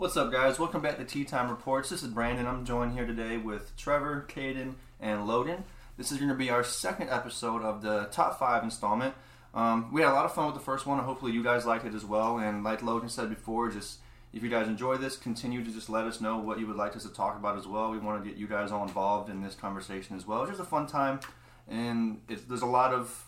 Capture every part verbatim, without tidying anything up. What's up, guys? Welcome back to Tea Time Reports. This is Brandon. I'm joined here today with Trevor, Caden, and Loden. This is going to be our second episode of the Top five installment. Um, we had a lot of fun with the first one, and hopefully you guys liked it as well. And like Loden said before, just if you guys enjoy this, continue to just let us know what you would like us to talk about as well. We want to get you guys all involved in this conversation as well. It's just a fun time, and it's, there's a lot of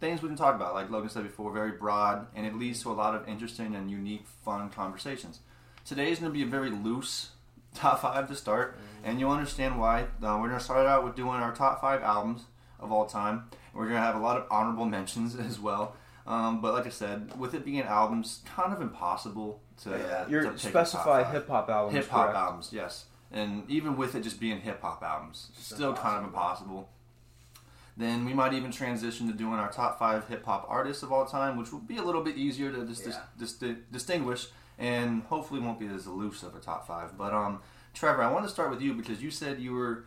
things we can talk about. Like Loden said before, very broad, and it leads to a lot of interesting and unique, fun conversations. Today is going to be a very loose top five to start, and you'll understand why. Uh, we're going to start out with doing our top five albums of all time. We're going to have a lot of honorable mentions as well. Um, but like I said, with it being albums, kind of impossible to, yeah, you're, to specify hip-hop albums. Hip-hop correct. albums, yes. And even with it just being hip-hop albums, it's still impossible. kind of impossible. Then we might even transition to doing our top five hip-hop artists of all time, which will be a little bit easier to dis- yeah. dis- dis- distinguish. And hopefully won't be as elusive of a top five. But um, Trevor, I want to start with you because you said you were,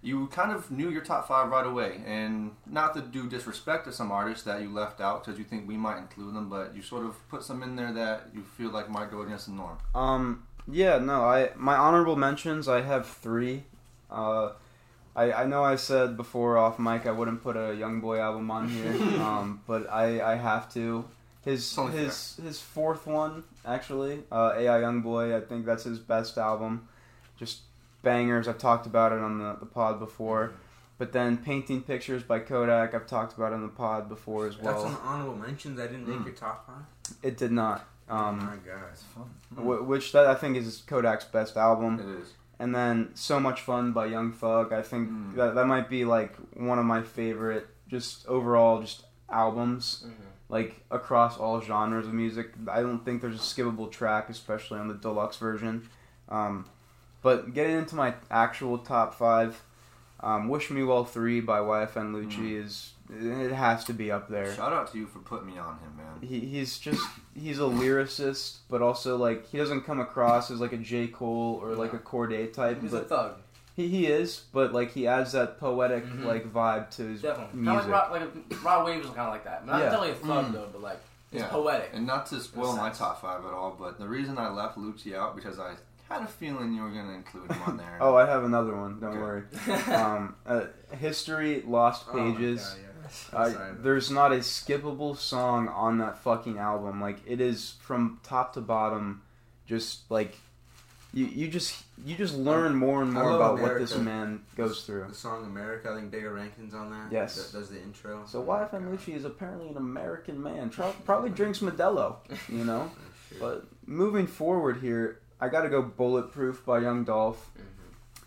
you kind of knew your top five right away. And not to do disrespect to some artists that you left out because you think we might include them, but you sort of put some in there that you feel like might go against the norm. Um, yeah, no, I my honorable mentions, I have three. Uh, I, I know I said before off mic I wouldn't put a Youngboy album on here, um, but I, I have to. His his his fourth one, actually, uh, A I Youngboy, I think that's his best album. Just bangers. I've talked about it on the, the pod before. But then Painting Pictures by Kodak, I've talked about on the pod before as well. That's an honorable mention that didn't mm. make your top five? It did not. Um, oh my God, it's fun. Mm. Which that I think is Kodak's best album. It is. And then So Much Fun by Young Thug. I think mm. that, that might be like one of my favorite, just overall, just albums. Mm-hmm. Like, across all genres of music. I don't think there's a skippable track, especially on the deluxe version. Um, but getting into my actual top five, um, Wish Me Well three by Y F N Lucci mm. is... It has to be up there. Shout out to you for putting me on him, man. He He's just... He's a lyricist, but also, like, he doesn't come across as, like, a J. Cole or, like, a Cordae type. He's but a thug. He he is, but, like, he adds that poetic, mm-hmm. like, vibe to his Definitely. music. Definitely. Kind of like, Raw like Wave is kind of like that. Not yeah. definitely a thug, mm. though, but, like, it's yeah. poetic. And not to spoil my top five at all, but the reason I left Lucci out, because I had a feeling you were going to include him on there. oh, I have another one. Don't okay. worry. um, uh, History, Lost Pages. Oh, God, yeah. sorry, uh, there's not a skippable song on that fucking album. Like, it is from top to bottom just, like... You you just you just learn more and more about America. what this man goes through. The song America, I think Bigger Rankin's on that. Yes. That does the intro. So Y F N Lucci is apparently an American man. Probably drinks Modelo, you know? sure. But moving forward here, I gotta go Bulletproof by Young Dolph. Mm-hmm.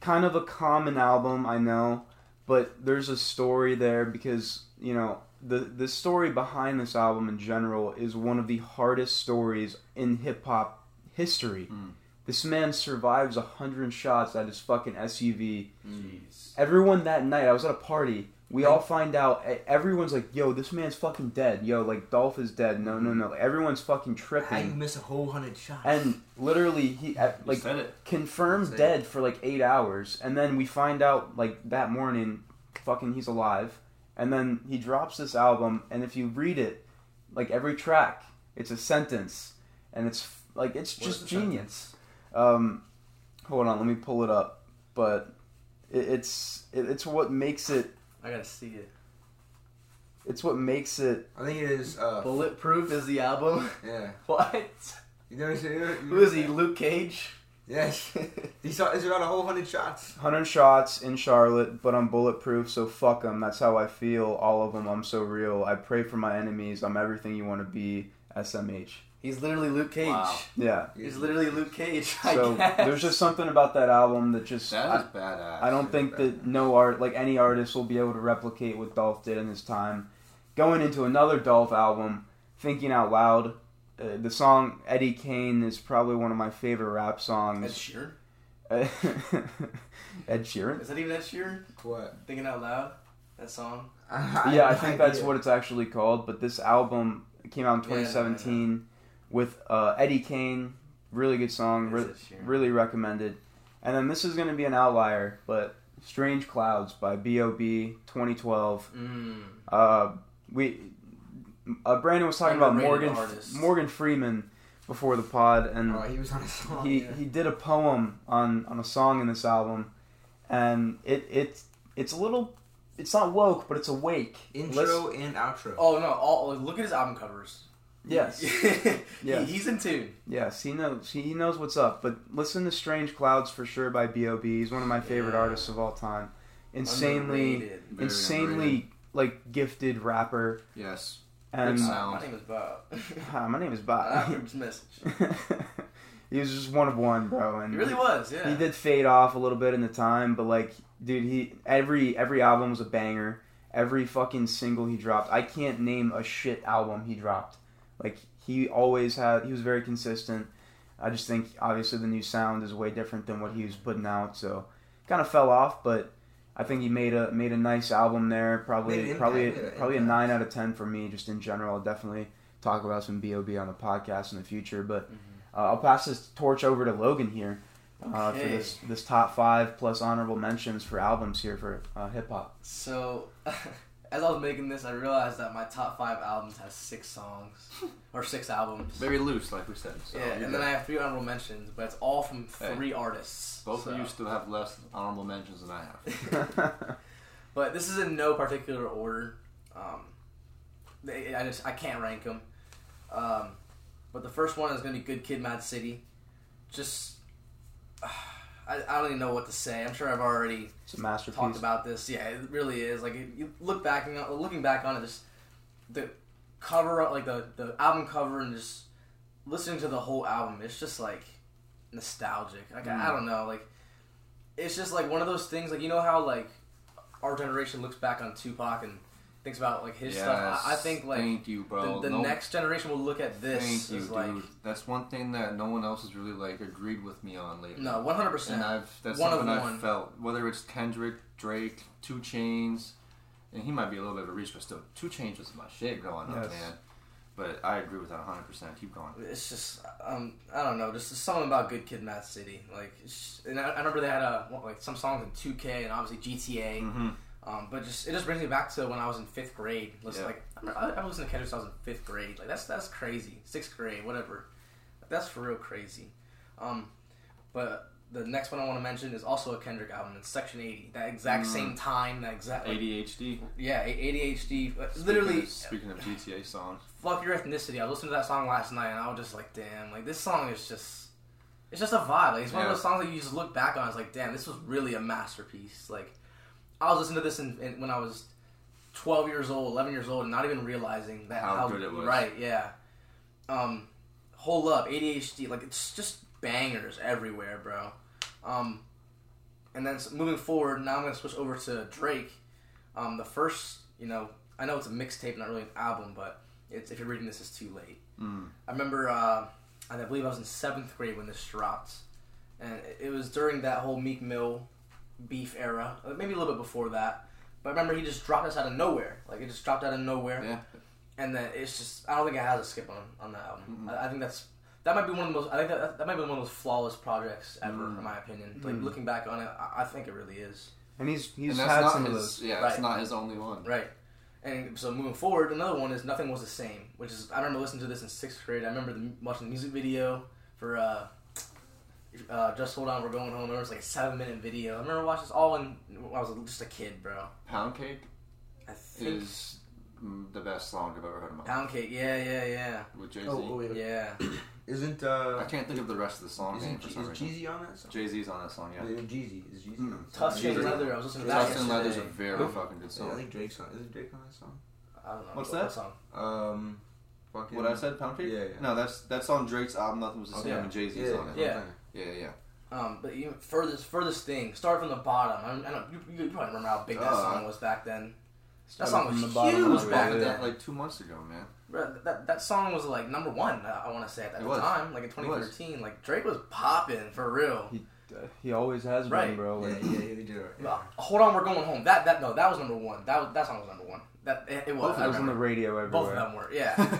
Kind of a common album, I know, but there's a story there because, you know, the the story behind this album in general is one of the hardest stories in hip-hop history. Mm. This man survives a hundred shots at his fucking S U V. Jeez. Everyone that night, I was at a party, we all find out, everyone's like, yo, this man's fucking dead. Yo, like, Dolph is dead. No, no, no. Everyone's fucking tripping. How you miss a whole hundred shots? And literally, he, like, confirmed dead for, like, eight hours. And then we find out, like, that morning, fucking he's alive. And then he drops this album, and if you read it, like, every track, it's a sentence. And it's, like, it's just genius. Um, hold on, let me pull it up. But it, it's it, it's what makes it. I gotta see it. It's what makes it. I think it is uh, Bulletproof is the album. Yeah. What? You know, you know, Who is he? Luke Cage. Yes. he saw. It's about a whole hundred shots. Hundred shots in Charlotte, but I'm bulletproof, so fuck them. That's how I feel. All of them. I'm so real. I pray for my enemies. I'm everything you want to be. S M H. He's literally Luke Cage. Wow. Yeah. He's literally Luke Cage, I so guess. There's just something about that album that just... That is I, badass. I don't yeah, think badass. that no art, like any artist will be able to replicate what Dolph did in his time. Going into another Dolph album, Thinking Out Loud, uh, the song Eddie Kane is probably one of my favorite rap songs. Ed Sheeran? Ed Sheeran? Is that even Ed Sheeran? What? Thinking Out Loud? That song? I, I yeah, I think idea. that's what it's actually called, but this album came out in twenty seventeen. Yeah, yeah, yeah. With uh, Eddie Kane, really good song, re- really recommended. And then this is going to be an outlier, but Strange Clouds by B O B twenty twelve. Mm. Uh, we uh, Brandon was talking about Morgan F- Morgan Freeman, before the pod, and oh, he was on a song. He yeah. he did a poem on, on a song in this album, and it it's it's a little. It's not woke, but it's awake. Intro Let's... and outro. Oh, no. All, look at his album covers. Yes. yes. He, he's in tune. Yes, he knows. He knows what's up. But listen to Strange Clouds for sure by B O B He's one of my favorite yeah. artists of all time. Insanely, insanely underrated. Like gifted rapper. Yes. And sound. My name is Bob. Hi, my name is Bob. Robert's message. He was just one of one, bro. And he really was, yeah. He did fade off a little bit in the time, but like, dude, he every every album was a banger. Every fucking single he dropped, I can't name a shit album he dropped. Like he always had, he was very consistent. I just think obviously the new sound is way different than what he was putting out, so kind of fell off. But I think he made a made a nice album there. Probably probably probably a nine out of ten for me, just in general. I'll definitely talk about some B O B on the podcast in the future, but. Mm-hmm. Uh, I'll pass this torch over to Logan here uh, okay. for this, this top five plus honorable mentions for albums here for uh, hip-hop. So, as I was making this, I realized that my top five albums have six songs, or six albums. Very loose, like we said. So yeah, and good. Then I have three honorable mentions, but it's all from three hey, artists. Both so. Of you still have less honorable mentions than I have. But this is in no particular order. Um, they, I just I can't rank them. Um... But the first one is going to be Good Kid, M A A D City. Just, uh, I, I don't even know what to say. I'm sure I've already talked about this. Yeah, it really is. Like, you look back, looking back on it, just the cover, like the, the album cover, and just listening to the whole album, it's just like nostalgic. Like, mm. I, I don't know. Like, it's just like one of those things. Like, you know how like our generation looks back on Tupac and thinks about like his yes, stuff. I, I think like thank you, bro. the, the no, next generation will look at this as like dude. That's one thing that no one else has really like agreed with me on lately. No, one hundred percent. And I've that's one something I've one. felt. Whether it's Kendrick, Drake, Two Chainz, and he might be a little bit of a reach, but still, Two Chainz was my shit growing yes. up, man. But I agree with that one hundred percent. Keep going. It's just um I don't know, just something about Good Kid, M A A D City. Like, and I, I remember they had a what, like some songs in Two K and obviously G T A. Mm-hmm. Um, but just it just brings me back to when I was in fifth grade. Listen, yeah. like I, I listened to Kendrick when I was in fifth grade. Like that's that's crazy. Sixth grade, whatever. That's for real crazy. Um, but the next one I want to mention is also a Kendrick album. It's Section eighty. That exact mm. same time. That exact like, A D H D. Yeah, A D H D. Speaking literally. Of, speaking of G T A songs. Fuck Your Ethnicity. I listened to that song last night and I was just like, damn. Like this song is just. It's just a vibe. Like it's one yeah. of those songs that you just look back on. It's like, damn, this was really a masterpiece. Like. I was listening to this in, in, when I was twelve years old, eleven years old, and not even realizing that how, how good it was. Right, yeah. Um, Hold Up, A D H D, like it's just bangers everywhere, bro. Um, and then so moving forward, now I'm gonna switch over to Drake. Um, the first, you know, I know it's a mixtape, not really an album, but it's if you're reading this, it's too late. Mm. I remember, uh, I believe I was in seventh grade when this dropped, and it, it was during that whole Meek Mill. Beef era, maybe a little bit before that, but I remember he just dropped us out of nowhere. Like it just dropped out of nowhere, yeah. And then it's just I don't think it has a skip on on that album. Mm-hmm. I, I think that's that might be one of the most I think that that might be one of those flawless projects ever, mm. in my opinion. Like mm. looking back on it, I, I think it really is. And he's he's and had some his, of those. Yeah, right. It's not his only one. Right. And so moving forward, another one is Nothing Was the Same, which is I don't know. Listen to this in sixth grade. I remember the, watching the music video for. Uh, Uh, just Hold On, We're Going Home. It was like a seven minute video. I remember watching this all when I was just a kid, bro. Pound Cake I think is the best song I've ever heard in my life. Pound Cake, yeah, yeah, yeah. With Jay-Z. Oh, yeah. Isn't, uh... I can't think of the rest of the song name for some reason. Is Jeezy on that song? Jay-Z's on that song, yeah. Jeezy. Is Jeezy on that song? Tuscan Leather, I was listening to that Tuscan Leather's a very fucking good song. I think Drake's on it. Is Drake on that song? I don't know. What's that? song? Um... What I said? Pound Cake? Yeah, yeah. No, that's that's on Drake's album, Nothing Was the Same, and Jay-Z's on it. Yeah. Yeah, yeah. Um, but even furthest, furthest thing, start from the bottom. I, mean, I don't, you, you probably remember how big that uh, song was back then. That song was huge back then. That, like two months ago, man. That, that that song was like number one. I want to say at that time, like in twenty thirteen, like Drake was popping for real. He, uh, he always has been, right. bro. Like, yeah, yeah, he did. Right, yeah. Hold On, We're Going Home. That that no, that was number one. That was, that song was number one. That it, it was. Both it was on the radio everywhere. Both of them were, yeah.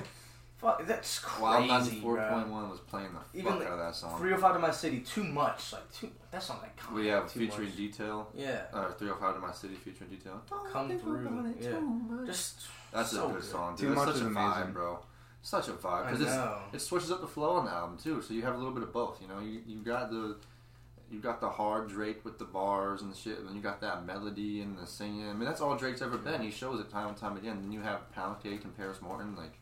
Fuck, that's crazy, Wild ninety-four point one was playing the Even fuck like out of that song. three oh five to My City, too much. Like, too, that song's like, come We have Featuring Detail. Yeah. Uh, three oh five to My City, Featuring Detail. Don't come through. Yeah. Just That's so a good, good song, dude. Too Much is amazing, bro. such a vibe because it switches up the flow on the album too. So you have a little bit of both. You know, you you got the you got the hard Drake with the bars and the shit, and then you got that melody and the singing. I mean, that's all Drake's ever been. He shows it time and time again. Then you have Pound Cake and Paris Morton. Like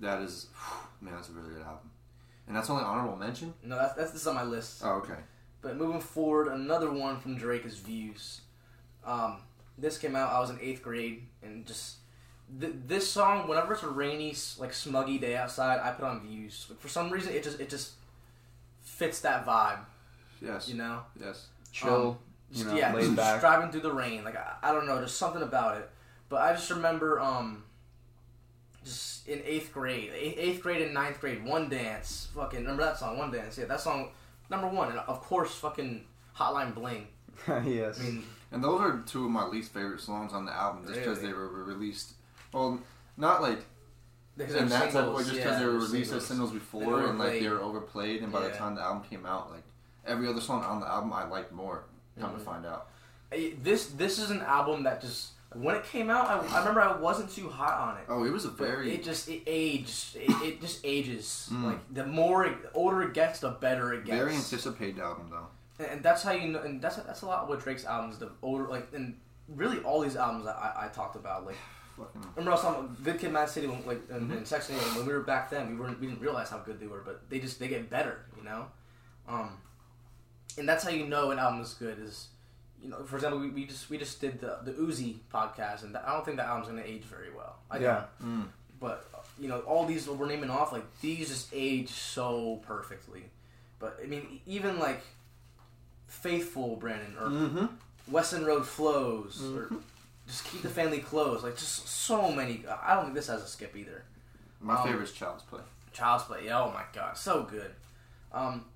that is, man, that's a really good album. And that's only honorable mention? No, that's that's this on my list. Oh, okay. But moving forward, another one from Drake is Views. Um, this came out, I was in eighth grade, and just th- this song, whenever it's a rainy, like smuggy day outside, I put on Views. Like, for some reason, it just it just fits that vibe. Yes. You know. Yes. Chill. Um, just, you know, yeah, laid just back. Driving through the rain. Like I, I don't know, just something about it. But I just remember, um, just in eighth grade, eighth grade and ninth grade, One Dance. Fucking remember that song, One Dance. Yeah, that song. Number one, and of course, fucking Hotline Bling. Yes. I mean, and those are two of my least favorite songs on the album, just because really? they were released. Well, not like in that singles, type of way, just because yeah, they were released singles. as singles before, and like they were overplayed. And by yeah. the time the album came out, like every other song on the album, I liked more. Come mm-hmm. to find out, this this is an album that just when it came out, I, I remember I wasn't too hot on it. Oh, it was a very it just it aged. It, it just ages. Mm. Like the more it, the older it gets, the better it gets. Very anticipated album though, and, and that's how you know. And that's that's a lot of what Drake's albums. The older like and really all these albums that I, I talked about. Like Fucking remember I was talking about Good Kid, M A A D City, when, like and, mm-hmm. and Sex and when we were back then, we weren't we didn't realize how good they were, but they just they get better, you know. Um, and that's how you know an album is good is. You know, for example, we, we just we just did the the Uzi podcast, and the, I don't think that album's gonna age very well. I yeah. Mm. But you know, all these we're naming off, like these just age so perfectly. But I mean, even like Faithful, Brandon, or mm-hmm. Weston Road Flows, mm-hmm. or just Keep the Family Close. Like just so many. I don't think this has a skip either. My um, favorite is Child's Play. Child's Play. Yeah, oh my god, so good. Um,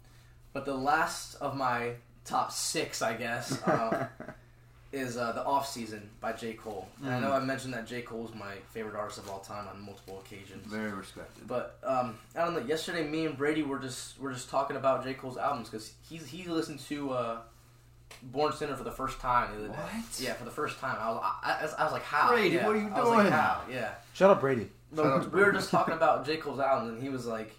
but the last of my top six, I guess, uh, is uh, The Off Season by J. Cole. And mm. I know I mentioned that J. Cole is my favorite artist of all time on multiple occasions. Very respected. But um, I don't know. Yesterday, me and Brady were just were just talking about J. Cole's albums because he's he listened to uh, Born Sinner for the first time the other day. What? Yeah, for the first time. I was I, I, I was like, how? Brady, yeah. what are you doing? I was like, how? Yeah. Shut up, Brady. Shut up, we Brady. were just talking about J. Cole's albums, and he was like,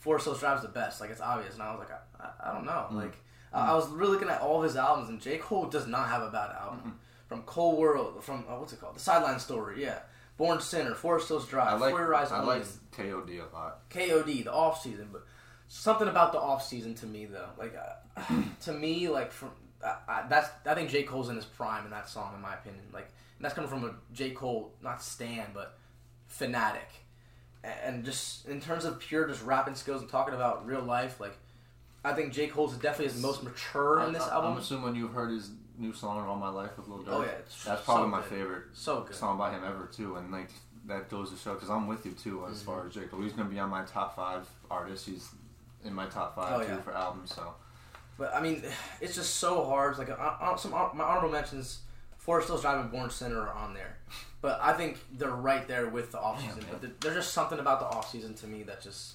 Forest Hills Drive is the best. Like it's obvious. And I was like, I, I, I don't know. Mm. Like. Uh, I was really looking at all his albums, and J. Cole does not have a bad album. Mm-hmm. From Cold World, from, uh, what's it called? The Sideline Story, yeah. Born Sinner, Forest Hills Drive, like, Four Your Eyes on I like K O D a lot. K O D, The Off Season. But something about The Off Season to me, though. Like, uh, to me, like, from, uh, I, that's, I think J. Cole's in his prime in that song, in my opinion. Like, and that's coming from a J. Cole, not stan, but fanatic. And just, in terms of pure just rapping skills and talking about real life, like, I think J. Cole's definitely his most mature on this I, I, album. I'm assuming you've heard his new song All My Life with Lil Durk. Oh yeah, it's that's probably so my good. favorite so good. song by him ever too, and like that goes to show because I'm with you too as mm-hmm. far as J. Cole. He's gonna be on my top five artists. He's in my top five oh, too yeah. for albums. So, but I mean, it's just so hard. Like uh, some uh, my honorable mentions, Forest Hills Drive and Born Sinner are on there, but I think they're right there with The Off Season. Yeah, but there's just something about The Off Season to me that just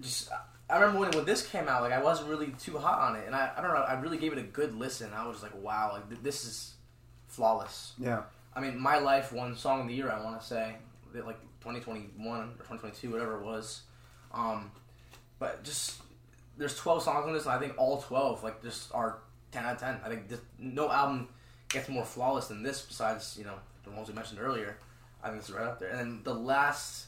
just. I remember when, when this came out, like, I wasn't really too hot on it, and I, I don't know, I really gave it a good listen. I was like, wow, like, th- this is flawless. Yeah. I mean, My Life won Song of the Year, I want to say, like, twenty twenty-one or twenty twenty-two, whatever it was. Um, but just, there's twelve songs on this, and I think all twelve, like, just are ten out of ten. I think this, no album gets more flawless than this, besides, you know, the ones we mentioned earlier. I think it's right up there. And then the last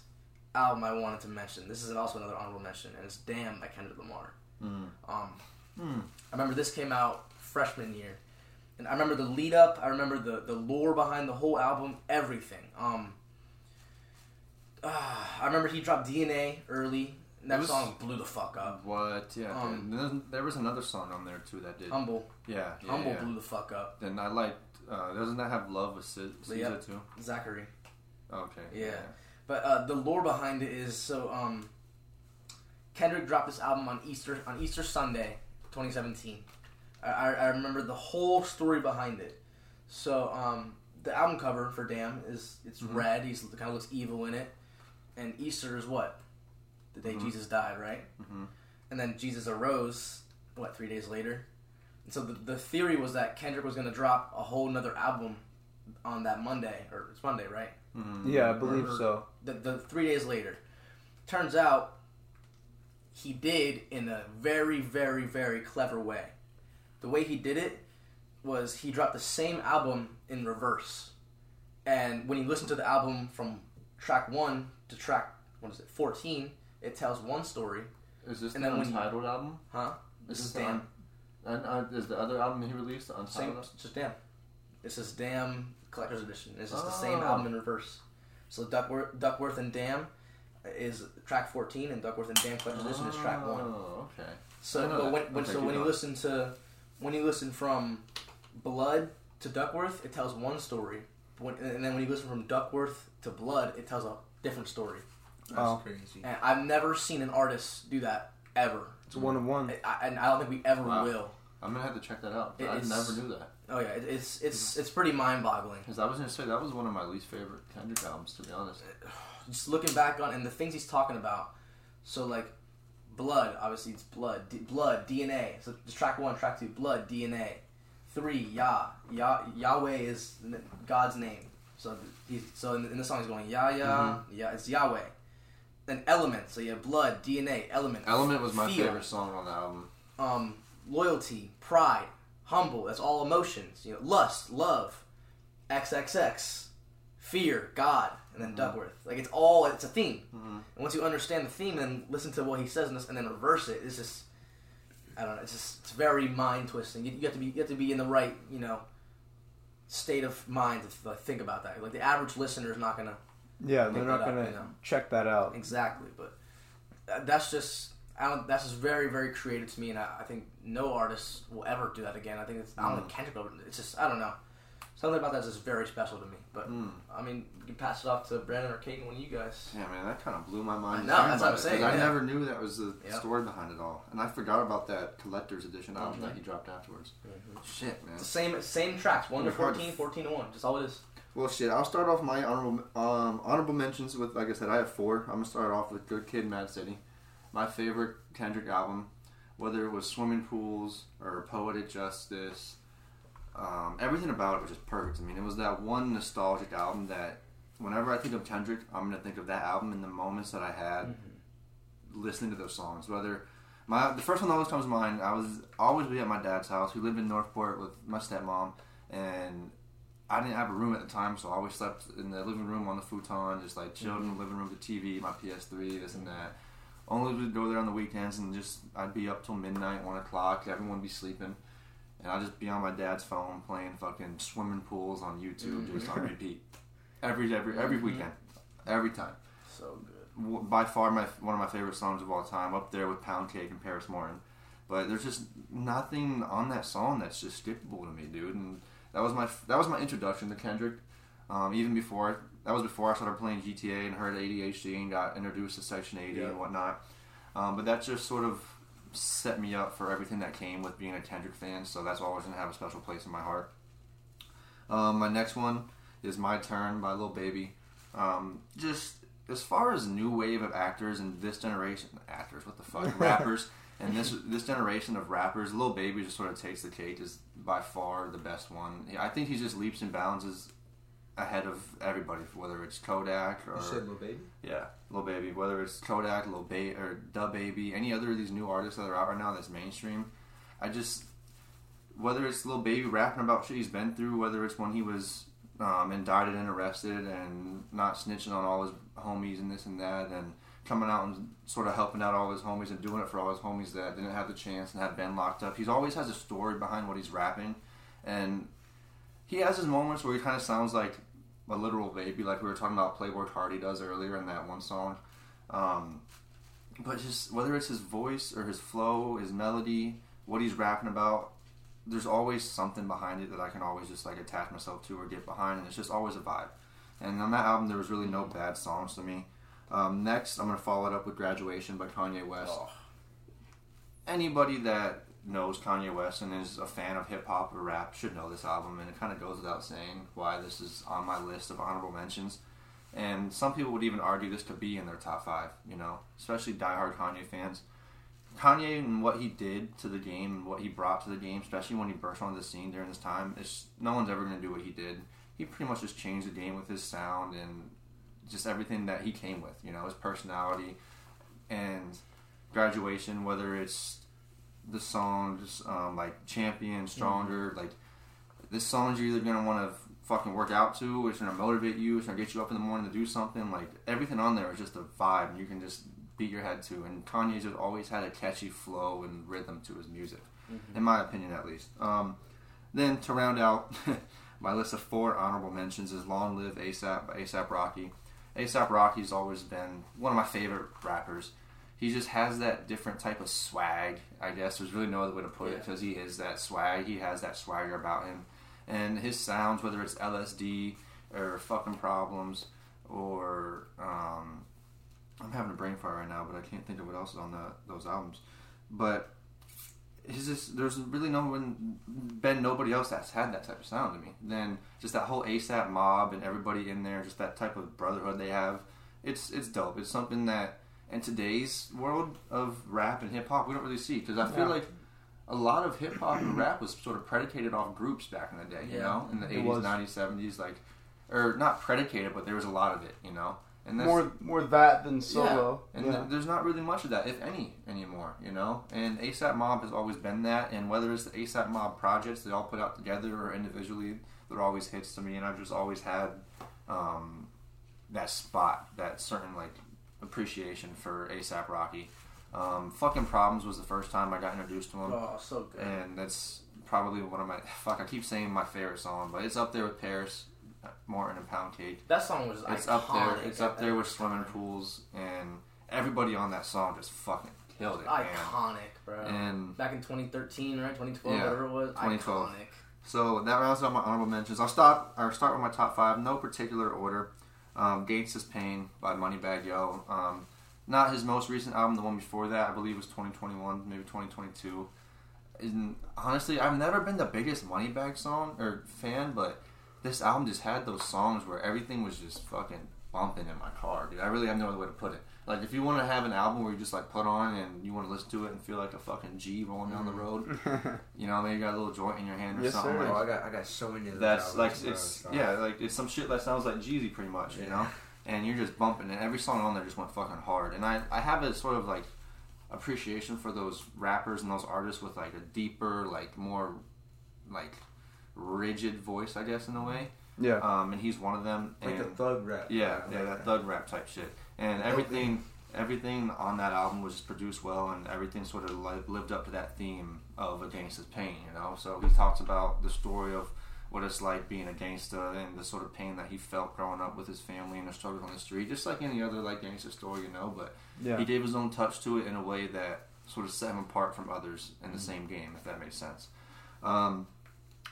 album I wanted to mention. This is also another honorable mention, and it's Damn by Kendrick Lamar. Mm. Um, mm. I remember this came out freshman year, and I remember the lead up. I remember the, the lore behind the whole album, everything. Um, uh, I remember he dropped D N A early. And that was, song blew the fuck up. What? Yeah. Um, then there was another song on there too that did. Humble. Yeah. yeah Humble yeah. blew the fuck up. Then I liked. Uh, doesn't that have Love with S- SZA yep. too? Zachary. Okay. Yeah. yeah. But uh, the lore behind it is so um, Kendrick dropped this album on Easter on Easter Sunday, twenty seventeen. I, I remember the whole story behind it. So um, the album cover for Damn is it's mm-hmm. red. He's kind of looks evil in it, and Easter is what the day mm-hmm. Jesus died, right? Mm-hmm. And then Jesus arose what three days later. And so the the theory was that Kendrick was going to drop a whole another album on that Monday or it's Monday, right? Mm-hmm. Yeah, I believe or, or so. The, the three days later. Turns out he did in a very, very, very clever way. The way he did it was he dropped the same album in reverse. And when you listen to the album from track one to track, what is it, fourteen, it tells one story. Is this and the Untitled you, album? Huh? This, this is Damn. And uh, is the other album he released the Untitled? Same, it's just Damn. This is Damn Collector's Edition. It's just oh. the same album in reverse. So Duckworth, Duckworth and Damn is track fourteen, and Duckworth and Damn Collector's oh, Edition is track one. Oh, okay. So but when, when, so when you, you listen to, when you listen from Blood to Duckworth, it tells one story. When, and then when you listen from Duckworth to Blood, it tells a different story. That's oh. crazy. And I've never seen an artist do that, ever. It's a one-on-one. I, and I don't think we ever wow. will. I'm going to have to check that out. I never knew that. Oh, yeah. It's it's it's pretty mind-boggling. Because I was going to say, that was one of my least favorite Kendrick albums, to be honest. Just looking back on, and the things he's talking about. So, like, Blood, obviously, it's Blood. D- blood, D N A. So, just track one, track two, Blood, D N A. Three, Yah. Yah Yahweh is God's name. So, he's, so in, in the song, he's going, Yah, Yah, mm-hmm. Yah. It's Yahweh. Then Element. So, yeah, Blood, D N A, Element. Element was my Fear. favorite song on the album. Um... Loyalty, pride, humble, that's all emotions. You know, lust, love, X X X, fear, God, and then mm-hmm. Duckworth. Like, it's all, it's a theme. Mm-hmm. And once you understand the theme and listen to what he says in this and then reverse it, it's just, I don't know, it's just, it's very mind-twisting. You, you have to be you have to be in the right, you know, state of mind to like, think about that. Like, the average listener is not going to Yeah, they're not going to you know? check that out. Exactly, but that's just... I don't, that's just very, very creative to me, and I, I think no artist will ever do that again. I think it's, I don't think Kendrick will, it's just, I don't know. Something about that is just very special to me. But, mm. I mean, you can pass it off to Brandon or Kate and one of you guys. Yeah, man, that kind of blew my mind. No, that's what I'm saying. Yeah. I never knew that was the yep. story behind it all. And I forgot about that collector's edition album mm-hmm. that he dropped afterwards. Mm-hmm. Shit, man. It's the same, same tracks, one to fourteen, fourteen to one, just all it is. Well, shit, I'll start off my honorable um, honorable mentions with, like I said, I have four. I'm going to start off with Good Kid, M A A D City. My favorite Kendrick album, whether it was Swimming Pools or Poetic Justice, um, everything about it was just perfect. I mean, it was that one nostalgic album that whenever I think of Kendrick, I'm going to think of that album and the moments that I had mm-hmm. listening to those songs. Whether my the first one that always comes to mind, I was always be at my dad's house. We lived in Northport with my stepmom, and I didn't have a room at the time, so I always slept in the living room on the futon, just like chilled mm-hmm. in the living room with the T V, my P S three, this mm-hmm. and that. Only we'd go there on the weekends and just, I'd be up till midnight, one o'clock, everyone would be sleeping. And I'd just be on my dad's phone playing fucking Swimming Pools on YouTube, mm-hmm. just on repeat. Every, every, every weekend. Every time. So good. By far, my one of my favorite songs of all time, up there with Pound Cake and Paris Morton. But there's just nothing on that song that's just skippable to me, dude. And that was my that was my introduction to Kendrick. Um, even before... That was before I started playing G T A and heard A D H D and got introduced to Section eighty yeah. and whatnot. Um, but that just sort of set me up for everything that came with being a Kendrick fan, so that's always going to have a special place in my heart. Um, my next one is My Turn by Lil Baby. Um, just as far as new wave of actors in this generation... Actors, what the fuck? rappers. And this this generation of rappers, Lil Baby just sort of takes the cake, is by far the best one. I think he just leaps and bounds ahead of everybody, whether it's Kodak or... You said Lil Baby? Yeah, Lil Baby. Whether it's Kodak, Lil Baby, or Da Baby, any other of these new artists that are out right now that's mainstream, I just... Whether it's Lil Baby rapping about shit he's been through, whether it's when he was um, indicted and arrested and not snitching on all his homies and this and that, and coming out and sort of helping out all his homies and doing it for all his homies that didn't have the chance and had been locked up. He's always has a story behind what he's rapping, and he has his moments where he kind of sounds like a literal baby, like we were talking about Playboi Carti does earlier in that one song. Um, but just whether it's his voice or his flow, his melody, what he's rapping about, there's always something behind it that I can always just like attach myself to or get behind, and it's just always a vibe. And on that album, there was really no bad songs to me. Um, next, I'm going to follow it up with Graduation by Kanye West. Oh. Anybody that knows Kanye West and is a fan of hip-hop or rap should know this album, and it kind of goes without saying why this is on my list of honorable mentions. And some people would even argue this could be in their top five, you know, especially diehard Kanye fans. Kanye and what he did to the game and what he brought to the game, especially when he burst onto the scene during this time, it's, no one's ever going to do what he did. he pretty much just changed the game with his sound and just everything that he came with, you know, his personality and Graduation, whether it's the songs um, like Champion, Stronger, mm-hmm. like this song's you're either gonna want to fucking work out to, it's gonna motivate you, it's gonna get you up in the morning to do something. Like everything on there is just a vibe, and you can just beat your head to. And Kanye's just always had a catchy flow and rhythm to his music, mm-hmm. in my opinion, at least. Um, then to round out my list of four honorable mentions is "Long Live A$AP" by A$AP Rocky. A$AP Rocky's always been one of my favorite rappers. He just has that different type of swag, I guess. There's really no other way to put yeah. it, because he is that swag. He has that swagger about him. And his sounds, whether it's L S D or Fucking Problems or... Um, I'm having a brain fart right now, but I can't think of what else is on the, those albums. But his just, there's really no one, been nobody else that's had that type of sound to me. Then just that whole A$AP mob and everybody in there, just that type of brotherhood they have. It's, it's dope. It's something that... in today's world of rap and hip-hop, we don't really see. Because I feel yeah. like a lot of hip-hop and rap was sort of predicated off groups back in the day, you yeah. know? In the it eighties, was. nineties, seventies, like... Or not predicated, but there was a lot of it, you know? And that's, more more that than solo. Yeah. And yeah. Th- there's not really much of that, if any, anymore, you know? And A$AP Mob has always been that. And whether it's the A$AP Mob projects they all put out together or individually, they're always hits to me. And I've just always had um, that spot, that certain, like... appreciation for A$AP Rocky. Um, Fucking Problems was the first time I got introduced to him. Oh, so good. And that's probably one of my... Fuck, I keep saying my favorite song, but it's up there with Paris, Martin, and Pound Cake. That song was it's iconic. Up there, it's up there with Swimming Pools, and everybody on that song just fucking killed it. Iconic, man. Bro. And back in twenty thirteen, right? twenty twelve, yeah, whatever it was. twenty twelve. Iconic. So that rounds out my honorable mentions. I'll stop, I'll start with my top five, no particular order. Um, Gates is Pain by Moneybagg Yo. Um, not his most recent album, the one before that, I believe was twenty twenty-one, maybe twenty twenty-two. And honestly, I've never been the biggest Moneybagg song or fan, but this album just had those songs where everything was just fucking bumping in my car, dude. I really have no other way to put it. Like, if you want to have an album where you just, like, put on and you want to listen to it and feel like a fucking G rolling down the road, you know, maybe you got a little joint in your hand or yes, something. Sir. Like, oh, I got, I got so many of that's like, it's, yeah, like, it's some shit that sounds like Jeezy pretty much, yeah. you know? And you're just bumping, and every song on there just went fucking hard. And I, I have a sort of, like, appreciation for those rappers and those artists with, like, a deeper, like, more, like, rigid voice, I guess, in a way. Yeah. Um, and he's one of them. Like and, the thug rap. Yeah, yeah, that thug rap type shit. And everything everything on that album was produced well, and everything sort of lived up to that theme of a gangsta's pain, you know? So he talks about the story of what it's like being a gangsta and the sort of pain that he felt growing up with his family and the struggle on the street, just like any other like gangsta story, you know? But yeah. he gave his own touch to it in a way that sort of set him apart from others in the mm-hmm. same game, if that makes sense. Um,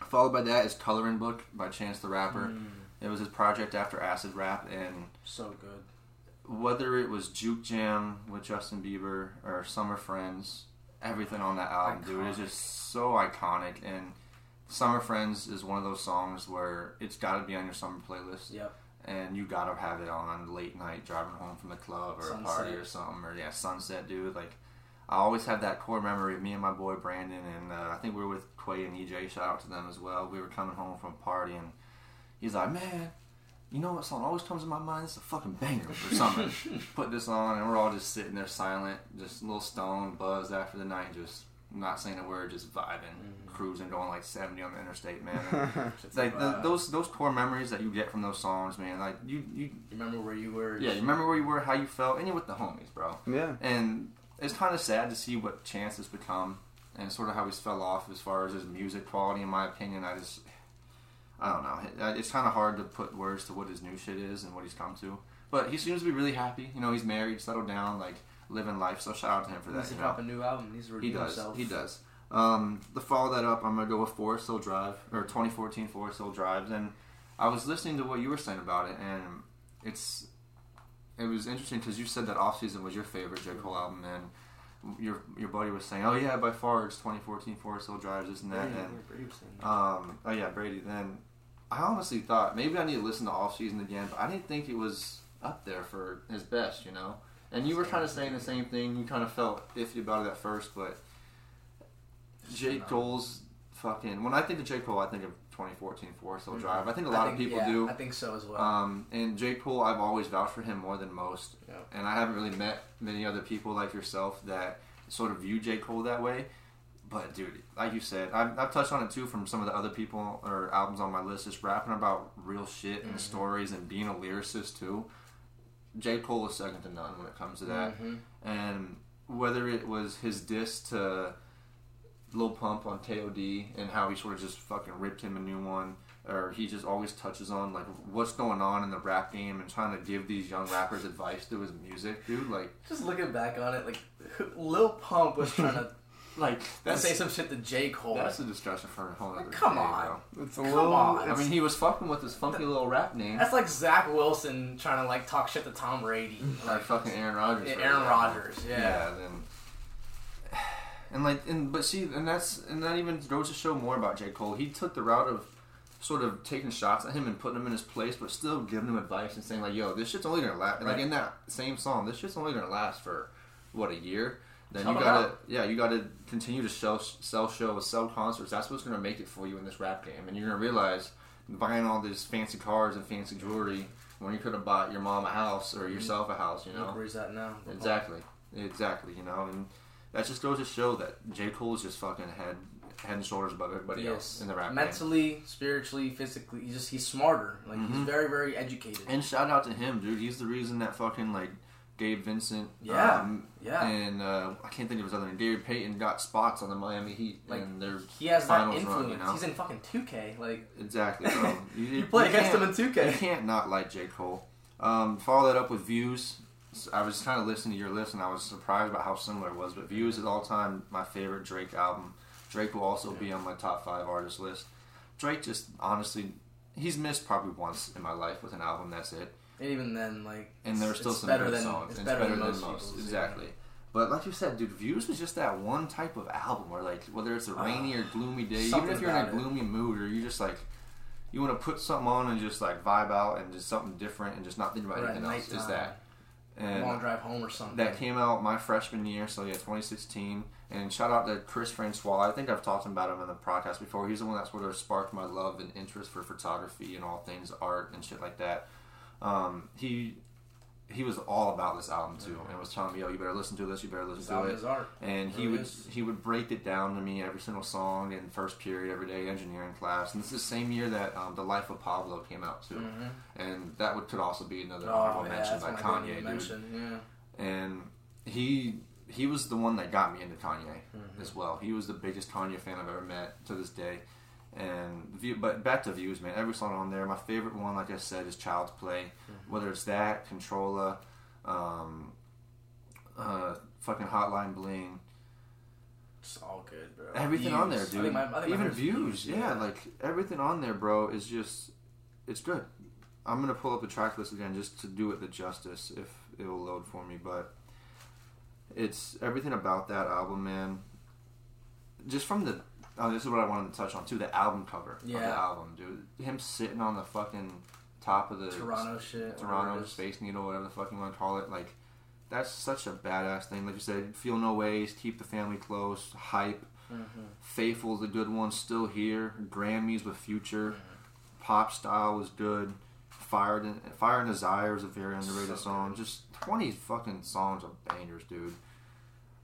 followed by that is Coloring Book by Chance the Rapper. Mm. It was his project after Acid Rap, and... so good. Whether it was Juke Jam with Justin Bieber or Summer Friends, everything on that album, iconic. Dude, is just so iconic. And Summer Friends is one of those songs where it's got to be on your summer playlist. Yep. And you got to have it on late night, driving home from the club or sunset. A party or something. Or, yeah, sunset, dude. Like, I always have that core memory of me and my boy Brandon. And uh, I think we were with Quay and E J. Shout out to them as well. We were coming home from a party, and he's like, man... you know what song always comes to my mind? It's a fucking banger or something. Put this on, and we're all just sitting there silent, just a little stoned, buzzed after the night, just not saying a word, just vibing, mm-hmm. cruising, going like seventy on the interstate, man. Like the, those those core memories that you get from those songs, man. Like you, you, you remember where you were. Yeah, you remember where you were, how you felt, and you're with the homies, bro. Yeah. And it's kind of sad to see what Chance has become, and sort of how he's fell off as far as his music quality. In my opinion, I just. I don't know. It's kind of hard to put words to what his new shit is and what he's come to. But he seems to be really happy. You know, he's married, settled down, like, living life. So shout out to him for that. He needs to drop a new album. He's redeemed himself. He does. Um, to follow that up, I'm going to go with Forest Hill Drive, or twenty fourteen Forest Hill Drive. And I was listening to what you were saying about it, and it's it was interesting because you said that Off Season was your favorite J. Cole album, and your your buddy was saying, oh yeah, by far it's twenty fourteen Forest Hill Drive, this and that. Yeah, and um, oh yeah, Brady. Then I honestly thought maybe I need to listen to Off Season again, but I didn't think it was up there for his best, you know. And you were kind of saying the same thing. You kind of felt iffy about it at first, but J. Cole's fucking. When I think of J. Cole, I think of twenty fourteen Forest Hills Drive. I think a lot think, of people yeah, do. I think so as well. Um, and J. Cole, I've always vouched for him more than most. Yeah. And I haven't really met many other people like yourself that sort of view J. Cole that way. But, dude, like you said, I've, I've touched on it, too, from some of the other people or albums on my list, just rapping about real shit and mm-hmm. stories and being a lyricist, too. J. Cole is second to none when it comes to that. Mm-hmm. And whether it was his diss to Lil Pump on K O D and how he sort of just fucking ripped him a new one, or he just always touches on, like, what's going on in the rap game and trying to give these young rappers advice through his music, dude. Like, just looking back on it, like, Lil Pump was trying to... Like, that's, say some shit to J. Cole. That's a discussion for a whole other like, come day, on. Bro. It's a come little, on. I mean, he was fucking with his funky that, little rap name. That's like Zach Wilson trying to, like, talk shit to Tom Brady. Like, fucking Aaron Rodgers. Yeah, right Aaron Rodgers, yeah. Yeah, then... And, like, and but see, and that's, and that even goes to show more about J. Cole. He took the route of sort of taking shots at him and putting him in his place, but still giving him advice and saying, like, yo, this shit's only gonna last, right. Like, in that same song, this shit's only gonna last for, what, a year? Then Tell you gotta, out. yeah, you gotta continue to sell, sell shows, sell concerts. That's what's gonna make it for you in this rap game, and you're gonna realize buying all these fancy cars and fancy jewelry when you could have bought your mom a house or yourself a house. You know, where's that now? Exactly, exactly. You know, and that just goes to show that J. Cole is just fucking head, head and shoulders above everybody yes. else in the rap Mentally, game. Mentally, spiritually, physically, he's just he's smarter. Like mm-hmm. he's very, very educated. And shout out to him, dude. He's the reason that fucking like. Gabe Vincent, yeah, um, yeah, and uh, I can't think of his other name. David Payton got spots on the Miami Heat, like and their he has that influence. Run, you know? He's in fucking two K, like exactly. Bro. You, you, you play you against him in two K. You can't not like J. Cole. Um, follow that up with Views. I was kind of listening to your list, and I was surprised by how similar it was. But Views is all time my favorite Drake album. Drake will also yeah. be on my top five artist list. Drake just honestly, he's missed probably once in my life with an album. That's it. And even then, like, and there were still some good than, songs. It's, it's better, better than, than most, people's, exactly. Yeah. But like you said, dude, Views was just that one type of album where, like, whether it's a rainy uh, or gloomy day, even if you're in a gloomy it. mood or you just like, you want to put something on and just like vibe out and just something different and just not think about right, anything else. Just that. And long drive home or something. That came out my freshman year, so yeah, twenty sixteen. And shout out to Chris Francois. I think I've talked about him on the podcast before. He's the one that sort of sparked my love and interest for photography and all things art and shit like that. Um, he he was all about this album too, mm-hmm. and was telling me, "Yo, you better listen to this. You better listen this to album it." Is art. And there he would is. he would break it down to me every single song in first period, every day engineering class. And this is the same year that um, The Life of Pablo came out too, mm-hmm. and that would could also be another honorable oh, yeah, mention by Kanye, dude. Mention, yeah. And he he was the one that got me into Kanye mm-hmm. as well. He was the biggest Kanye fan I've ever met to this day. And view, but back to Views, man. Every song on there, my favorite one, like I said, is Child's Play. Mm-hmm. Whether it's that, Controlla, um, uh, fucking Hotline Bling. It's all good, bro. Everything Views. On there, dude. I think my, I think Even Views, Views yeah, yeah. Like, everything on there, bro, is just, it's good. I'm going to pull up the track list again just to do it the justice, if it will load for me. But it's everything about that album, man. Just from the... Oh, this is what I wanted to touch on, too. The album cover yeah. of the album, dude. Him sitting on the fucking top of the... Toronto shit. Toronto Space Needle, whatever the fuck you want to call it. Like, that's such a badass thing. Like you said, Feel No Ways, Keep the Family Close, Hype, mm-hmm. Faithful's the good one, Still Here, Grammys with Future, mm-hmm. Pop Style was good, Fire and, Fire and Desire is a very underrated so song. Good. Just twenty fucking songs of bangers, dude.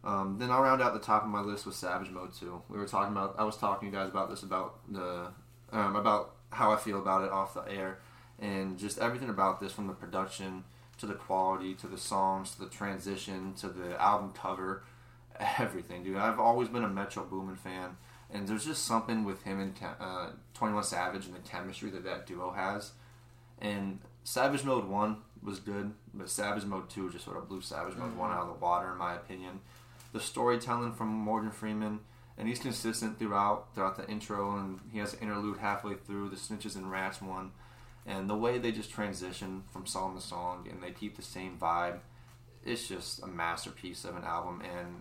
Um, then I'll round out the top of my list with Savage Mode two. We were talking about, I was talking to you guys about this, about the, um, about how I feel about it off the air, and just everything about this, from the production to the quality to the songs to the transition to the album cover, everything, dude. I've always been a Metro Boomin fan, and there's just something with him and uh, twenty-one Savage and the chemistry that that duo has. And Savage Mode one was good, but Savage Mode two just sort of blew Savage Mode mm-hmm. one out of the water, in my opinion. The storytelling from Morgan Freeman, and he's consistent throughout throughout the intro, and he has an interlude halfway through, the Snitches and Rats one, and the way they just transition from song to song, and they keep the same vibe. It's just a masterpiece of an album, and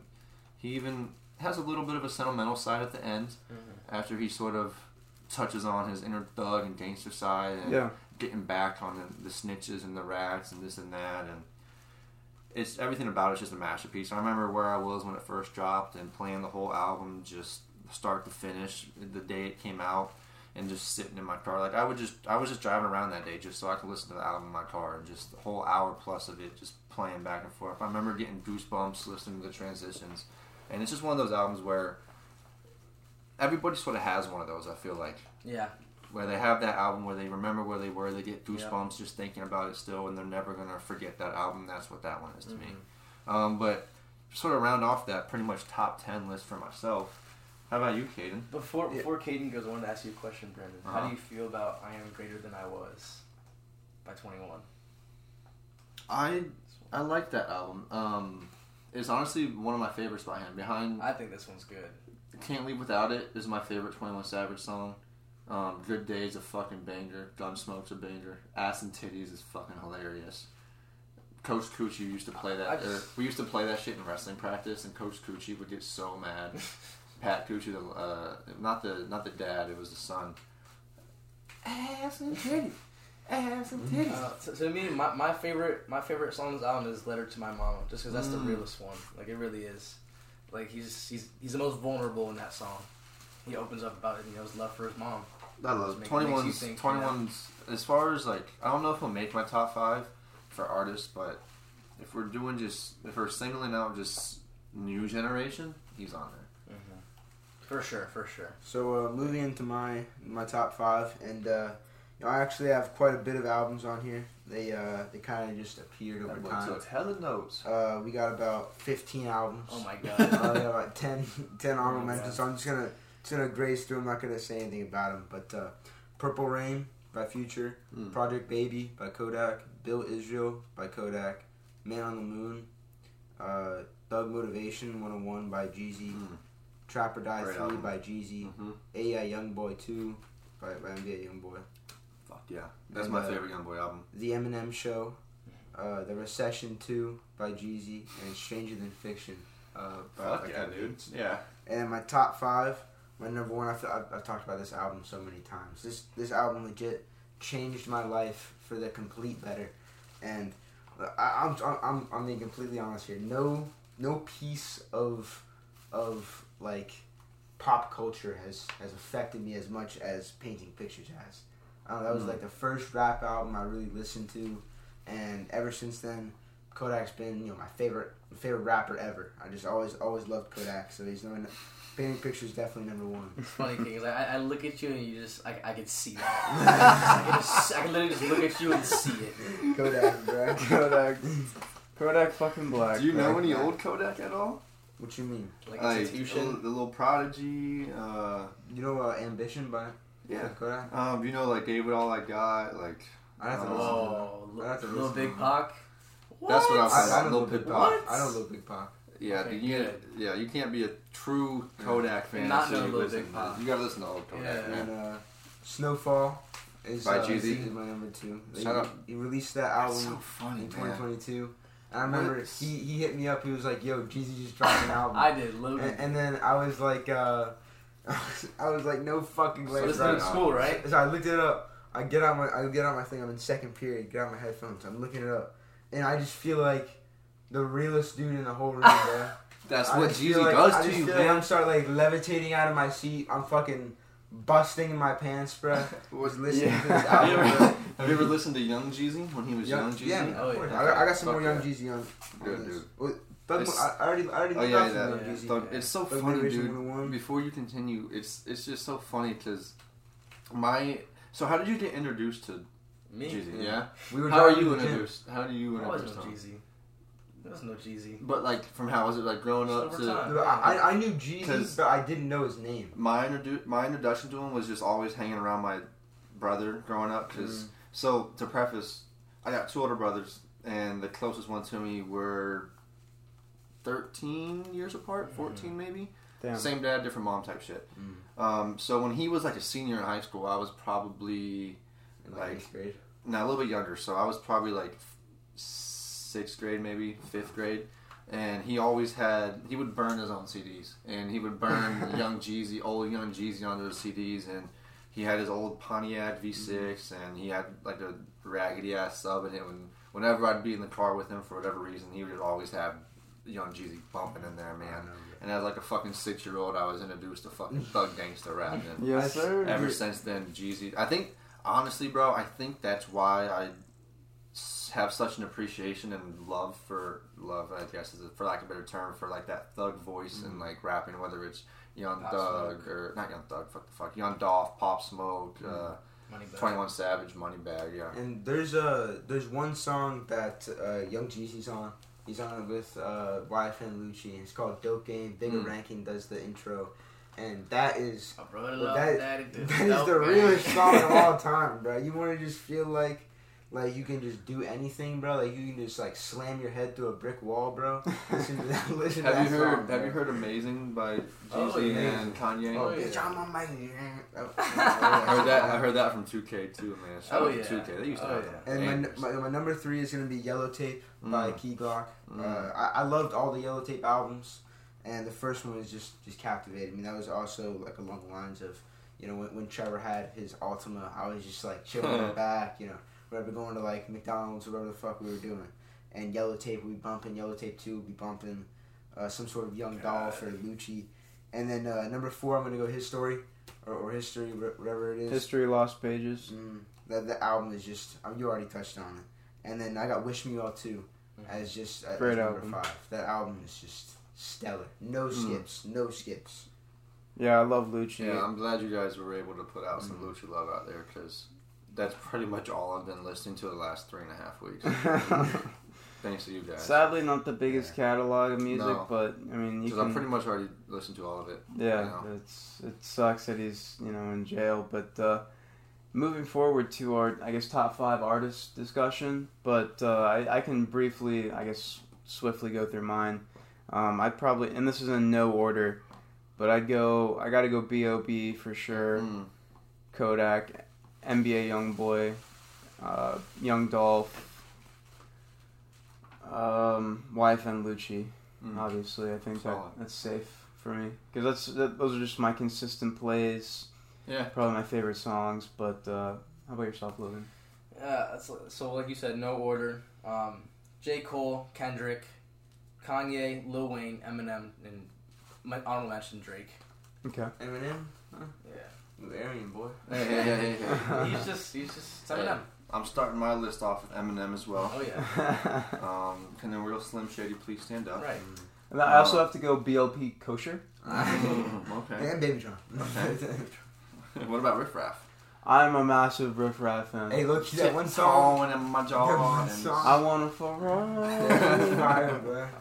he even has a little bit of a sentimental side at the end, mm-hmm. after he sort of touches on his inner thug and gangster side, and yeah. getting back on the, the snitches and the rats and this and that, and it's everything about it's just a masterpiece. I remember where I was when it first dropped and playing the whole album, just start to finish, the day it came out, and just sitting in my car. Like I would just, I was just driving around that day just so I could listen to the album in my car, and just the whole hour plus of it just playing back and forth. I remember getting goosebumps listening to the transitions, and it's just one of those albums where everybody sort of has one of those, I feel like. Yeah. Where they have that album where they remember where they were, they get goosebumps, yep, just thinking about it still, and they're never going to forget that album. That's what that one is to mm-hmm. me. Um, but sort of round off that pretty much top ten list for myself. How about you, Caden? Before before Caden goes, I wanted to ask you a question, Brandon. Uh-huh. How do you feel about I Am Greater Than I Was by twenty-one? I I like that album. Um, it's honestly one of my favorites by him. Behind, I think this one's good. Can't Leave Without It is my favorite twenty-one Savage song. Um, Good Day is a fucking banger. Gunsmoke's a banger. Ass and Titties is fucking hilarious. Coach Coochie used to play that. Just, er, we used to play that shit in wrestling practice, and Coach Coochie would get so mad. Pat Coochie, the uh, not the not the dad, it was the son. Ass and Titties, ass and Titties. Uh, so, so to me, my, my favorite my favorite song on this album is "Letter to My Mama," just because that's mm. the realest one. Like it really is. Like he's he's he's the most vulnerable in that song. He opens up about it, you know, his love for his mom. I love it. twenty-one's, twenty-one's, as far as like, I don't know if he'll make my top five for artists, but if we're doing just, if we're singling out just new generation, he's on there. Mm-hmm. For sure, for sure. So uh, moving into my my top five, and uh, you know, I actually have quite a bit of albums on here. They uh, they kind of just appeared over time. So it's hella notes. Uh, we got about fifteen albums. Oh my god. uh, we got about ten, ten honorable mentions. So I'm just gonna. It's gonna graze through. I'm not gonna say anything about him, but uh, "Purple Rain" by Future, mm. "Project Baby" by Kodak, "Bill Israel" by Kodak, "Man on the Moon," uh, "Thug Motivation one oh one" by Jeezy, mm. "Trap or Die" three by Jeezy, mm-hmm. "A I Youngboy two" by, by N B A Youngboy. Fuck yeah, that's and, my uh, favorite Youngboy album. "The Eminem Show," uh, "The Recession two" by Jeezy, and "Stranger Than Fiction." Uh, by, Fuck like, yeah, dude. Yeah. And my top five. My number one, I've, I've talked about this album so many times. This this album legit changed my life for the complete better, and I, I'm I'm I'm being completely honest here. No no piece of of like pop culture has, has affected me as much as Painting Pictures has. Uh, that was like the first rap album I really listened to, and ever since then, Kodak's been, you know, my favorite favorite rapper ever. I just always always loved Kodak, so he's no. Painting Pictures definitely number one. It's funny because I, I look at you and you just I, I can see that. I can just, I can literally just look at you and see it. Kodak, bro. Kodak, Kodak, fucking black. Do you know any old Kodak at all? What you mean? Like, like Institution, The Little Prodigy. Uh, you know, uh, Ambition by yeah Kodak. Um, you know, like Gave It All I Got. Like I have to listen. Oh, to that. Little Big Pac. That's what I was. I don't Little Big Pac. I don't Little Big Pac. Yeah, okay, you good. Yeah, you can't be a true Kodak yeah. fan. Not no Lil Big Pop. You gotta listen to old Kodak. Yeah. And uh, Snowfall is by uh, Jeezy. My number two. They, Shut up. He released that album so funny, in twenty twenty-two. And I remember what? he he hit me up. He was like, "Yo, Jeezy just dropped an album." I did. Love and, and then I was like, uh, I, was, I was like, "No fucking way." So this is in school, right? So I looked it up. I get out my I get out my thing. I'm in second period. Get out my headphones. I'm looking it up, and I just feel like the realest dude in the whole room, bro. That's I what Jeezy like, does I to you, man. Like I'm start like levitating out of my seat. I'm fucking busting my pants, bro. Was listening yeah. to this album. Have you, ever, have you ever listened to Young Jeezy when he was Young, young Jeezy? Yeah, oh, yeah. I, I got some Fuck more Young yeah. Jeezy on. Good dude. Well, Thug, I already, I already. Oh yeah, yeah, Young yeah. Jeezy. Thug, it's so Thug funny, dude. Before you continue, it's it's just so funny because my. So how did you get introduced to me? Jeezy? Yeah. yeah. We were how are you introduced? How do you introduce Jeezy? There was no Jeezy. But, like, from how was it, like, growing up to... I, I knew Jeezy, but I didn't know his name. My introdu- my introduction to him was just always hanging around my brother growing up. Cause, mm. So, to preface, I got two older brothers, and the closest ones to me were thirteen years apart, fourteen mm. maybe. Damn. Same dad, different mom type shit. Mm. Um, so, when he was, like, a senior in high school, I was probably, in like... eighth grade? No, a little bit younger. So, I was probably, like... sixth grade maybe, fifth grade, and he always had, he would burn his own C Ds, and he would burn Young Jeezy, old Young Jeezy onto those C Ds, and he had his old Pontiac V six, and he had like a raggedy ass sub in it, and whenever I'd be in the car with him for whatever reason, he would always have Young Jeezy bumping in there, man, And as like a fucking six-year-old, I was introduced to fucking thug gangster rap. And yes, sir. Ever since then, Jeezy. I think, honestly, bro, I think that's why I have such an appreciation and love for, love, I guess, is a, for lack of a better term, for like that thug voice mm-hmm. and like rapping, whether it's Young Thug or, not Young Thug, fuck the fuck, Young Dolph, Pop Smoke, mm-hmm. uh, twenty-one Savage, Moneybag, yeah. And there's uh, there's one song that uh, Young Jeezy's on. He's on it with uh, Y F N Lucci, and it's called Dope Game. Bigger mm. Ranking does the intro, and that is well, that, that, that, that is the realest song of all time, bro. You want to just feel like like you can just do anything, bro. Like you can just like slam your head through a brick wall, bro. Listen to that. Listen have to that you song, heard? Bro. Have you heard "Amazing" by Jay-Z oh, yeah. and Kanye? Oh, bitch, I'm amazing. Oh, oh, yeah. I heard that. I heard that from two K too, man. Shout oh yeah, two K. They used to oh, have yeah. that. And my, my my number three is gonna be "Yellow Tape" mm. by Key Glock. Mm. Uh, I, I loved all the Yellow Tape albums, and the first one was just just captivating. I mean, that was also like along the lines of, you know, when when Trevor had his Altima, I was just like chilling in the back, you know. Whatever, going to like McDonald's or whatever the fuck we were doing, and Yellow Tape we bumping, Yellow Tape two we bumping, uh, some sort of Young Dolph or Lucci, and then uh, number four I'm gonna go His Story, or, or History, whatever it is. History, Lost Pages. Mm, that the album is just um, you already touched on it, and then I got Wish Me Well Too as just uh, great as number album. Five. That album is just stellar. No skips. Mm. No skips. Yeah, I love Lucci. Yeah, I'm glad you guys were able to put out some mm. Lucci love out there because. That's pretty much all I've been listening to the last three and a half weeks. Thanks to you guys. Sadly, not the biggest yeah. catalog of music, no. but I mean, because I've pretty much already listened to all of it. Yeah, you know? it's it sucks that he's you know in jail, but uh, moving forward to our I guess top five artist discussion. But uh, I, I can briefly I guess swiftly go through mine. Um, I'd probably and this is in no order, but I'd go I got to go B O B for sure, mm. Kodak. N B A Youngboy, uh, Young Dolph, um, Y F N Lucci, mm. obviously. I think that, that's safe for me. Because that's that, those are just my consistent plays. Yeah. Probably my favorite songs. But uh, how about yourself, Logan? Yeah, that's, so like you said, no order. Um, J. Cole, Kendrick, Kanye, Lil Wayne, Eminem, and my honorable mention, Drake. Okay. Eminem? Huh? Yeah. Aryan boy. Hey, hey, hey, hey. he's just, he's just, it's Eminem. Hey, I'm starting my list off with Eminem as well. Oh, yeah. um, can the real Slim Shady please stand up? Right. And I also um, have to go B L P Kosher. okay. And Baby John. Okay. What about Riff Raff? I'm a massive Riff Raff fan. Hey, look, that one song. And my jaw and I want a Ferrari.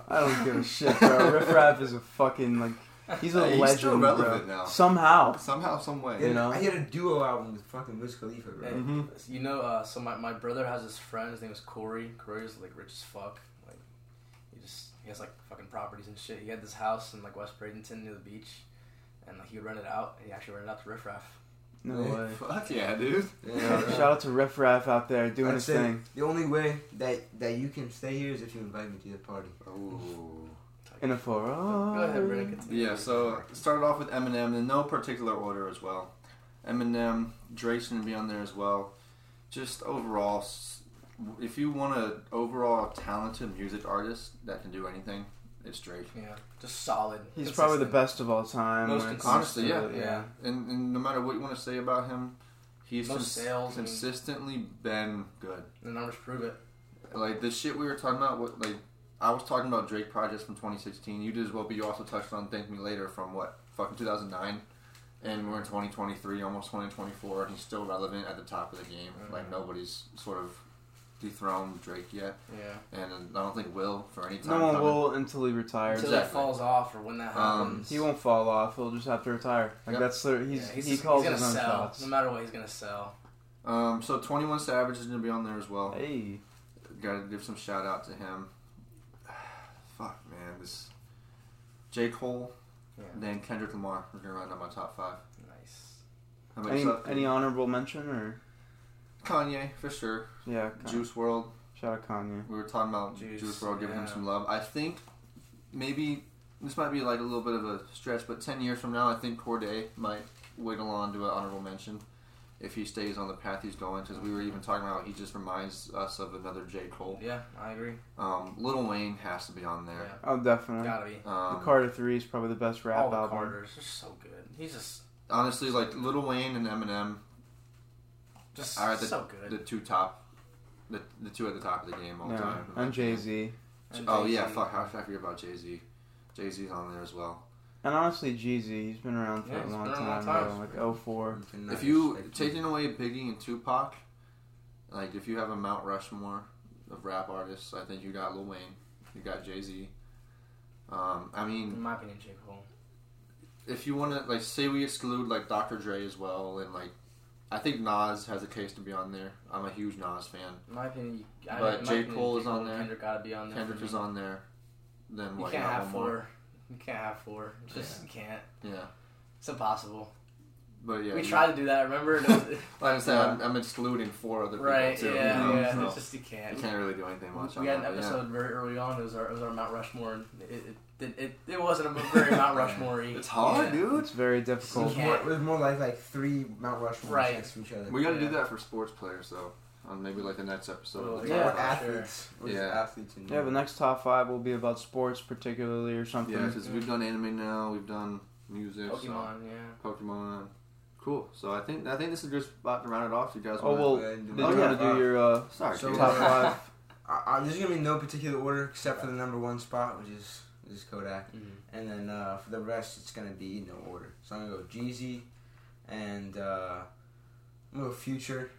I don't give a shit, bro. Riff Raff is a fucking, like, He's a hey, legend, he's still relevant bro. Now. Somehow. Somehow, some way. Yeah, you know? I had a duo album with fucking Wiz Khalifa, bro. And, mm-hmm. You know, uh, so my, my brother has this friend, his name is Corey. Corey's, like, rich as fuck. Like, he just, he has, like, fucking properties and shit. He had this house in, like, West Bradenton near the beach. And, like, he would rent it out. He actually rented it out to Riff Raff. No hey, way. Fuck yeah, dude. Yeah, shout out to Riff Raff out there doing That's his it. Thing. The only way that, that you can stay here is if you invite me to your party. Ooh. In a four. Go ahead, Rick. Yeah, so started off with Eminem in no particular order as well. Eminem, Drake's going to be on there as well. Just overall, if you want an overall talented music artist that can do anything, it's Drake. Yeah, just solid. He's consistent. Probably the best of all time. Most honestly, yeah. yeah. yeah. And, and no matter what you want to say about him, he's Most cons- consistently been good. The numbers prove it. Like, the shit we were talking about, what, like, I was talking about Drake projects from twenty sixteen. You did as well, but you also touched on Thank Me Later from, what, fucking two thousand nine? And we're in twenty twenty-three, almost twenty twenty-four, and he's still relevant at the top of the game. Mm-hmm. Like, nobody's sort of dethroned Drake yet. Yeah. And I don't think will for any time. No one will until he retires. Until exactly. That falls off or when that happens. Um, he won't fall off. He'll just have to retire. Like, yep. that's the, he's, yeah, he's, he calls he's gonna his own sell. Thoughts. No matter what, he's going to sell. Um, so twenty-one Savage is going to be on there as well. Hey. Got to give some shout-out to him. Fuck, man. This J. Cole, yeah. Then Kendrick Lamar. We're going to round out my top five. Nice. Any, yourself, any honorable mention? Or Kanye, for sure. Yeah. Kanye. Juice world. Shout out Kanye. We were talking about Juice, Juice world, giving yeah. him some love. I think maybe, this might be like a little bit of a stretch, but ten years from now, I think Cordae might wiggle on to an honorable mention. if he stays on the path he's going, because we were even talking about he just reminds us of another J. Cole. Yeah, I agree. Um, Lil Wayne has to be on there. Yeah. Oh, definitely. Gotta be. Um, the Carter three is probably the best rap album. All the Carters are so good. He's just... Honestly, like, Lil Wayne and Eminem just are the, so good. The two top... The, the two at the top of the game all the yeah. time. And like, Jay-Z. And oh, Jay-Z. yeah, fuck. How did I forget about Jay-Z? Jay-Z's on there as well. And honestly, Jeezy, he's been around for yeah, a long time, time like oh four. If you, taking away Biggie and Tupac, like if you have a Mount Rushmore of rap artists, I think you got Lil Wayne, you got Jay-Z. Um, I mean... In my opinion, J. Cole. If you want to, like, say we exclude, like, Doctor Dre as well, and, like, I think Nas has a case to be on there. I'm a huge Nas fan. In my opinion, you, I, But J. Cole is on there. Kendrick got to be on there. Kendrick is on there. Then what? You can't have four. You can't have four. Just yeah. can't. Yeah. It's impossible. But yeah. We tried know. to do that, remember? Like I said, yeah. I'm, I'm excluding four other people, right, too. Right, yeah, you know? yeah. So it's just, you can't. You can't really do anything much we on that. We had an episode yeah. very early on. It was our, it was our Mount Rushmore. And it, it, it, it wasn't a very Mount Rushmore-y. It's hard, yeah. dude. It's very difficult. It was more like, like three Mount Rushmores right. next to each other. We got to yeah. do that for sports players, though. On maybe like the next episode. Oh, yeah, or athletes. Sure. Or yeah. athletes in yeah, the next top five will be about sports particularly or something. Yeah, because yeah. we've done anime now, we've done music. Pokemon, so. yeah. Pokemon. Cool. So I think I think this is a good spot to round it off. You guys want to... Oh, well, did you want to do your uh, sorry, so, top five? Uh, there's going to be no particular order except for the number one spot, which is, is Kodak. Mm-hmm. And then uh, for the rest, it's going to be no order. So I'm going to go Jeezy, and uh, I'm going to go Future,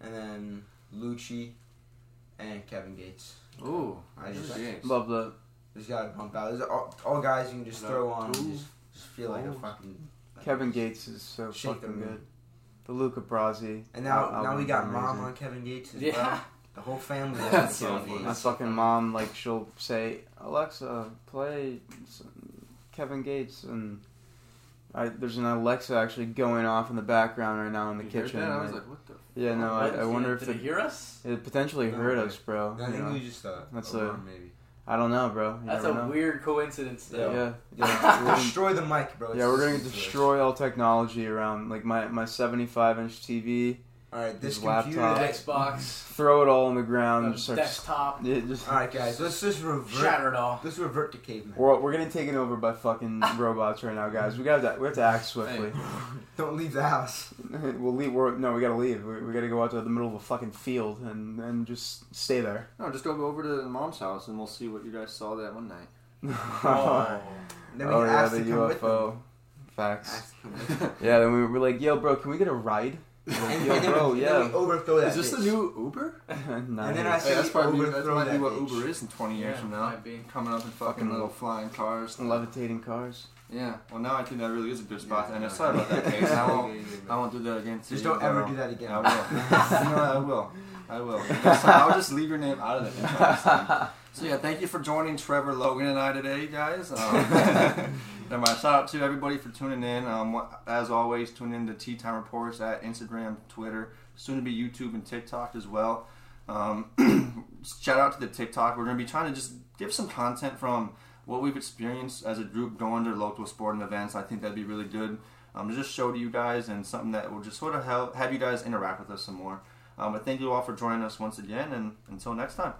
and then Lucci and Kevin Gates. Ooh, I just like, love that. Just gotta bump out. There's all, all guys you can just no. throw on and just, just feel like oh. a fucking. Like, Kevin Gates is so fucking good. The Luca Brasi. And now, now we got mom on Kevin Gates as yeah. well. The whole family. That's so funny. My fucking mom, like, she'll say, "Alexa, play Kevin Gates," and I, there's an Alexa actually going off in the background right now in the you kitchen. Heard that? I was like, what the? Yeah, no, I, I wonder it, if did it hear us. It potentially no, heard us, bro. No, I think know. we just thought. That's a, maybe. I don't know, bro. You That's a know. weird coincidence, though. Yeah, yeah. yeah. Destroy the mic, bro. It's yeah, we're gonna destroy all technology around, like my my seventy-five inch T V. All right, this computer, laptop, Xbox. Throw it all on the ground. The and just desktop. Just, it just, all right, guys, let's just revert. Shatter it all. Let's revert to caveman. We're we're gonna take it over by fucking robots right now, guys. We got to we have to act swiftly. Hey. Don't leave the house. We'll leave. We're, no, we gotta leave. We, we gotta go out to the middle of a fucking field and, and just stay there. No, just go over to mom's house and we'll see what you guys saw that one night. oh, then we oh yeah, the U F O. Facts. yeah, then we were like, "Yo, bro, can we get a ride?" And, Yo, and then, bro, we, yeah. then we overthrow that. Is this bitch. the new Uber? nah, and then I say hey, that's probably that might be what bitch. Uber is in twenty years yeah, from now. Might be. Coming up in fucking mm-hmm. little flying cars, and levitating cars. Yeah. Well, now I think that really is a good spot. Yeah, and no, sorry about that case. I won't. I won't do that again. Just don't ever do that again. I will. no, I will. I will. So I'll just leave your name out of that. So yeah, thank you for joining Trevor, Logan, and I today, guys. Um, And my shout out to everybody for tuning in. Um, as always, tune in to Tea Time Reports at Instagram, Twitter, soon to be YouTube and TikTok as well. Um, shout out to the TikTok. We're going to be trying to just give some content from what we've experienced as a group going to local sporting events. I think that'd be really good um, to just show to you guys, and something that will just sort of help have you guys interact with us some more. Um, but thank you all for joining us once again, and until next time.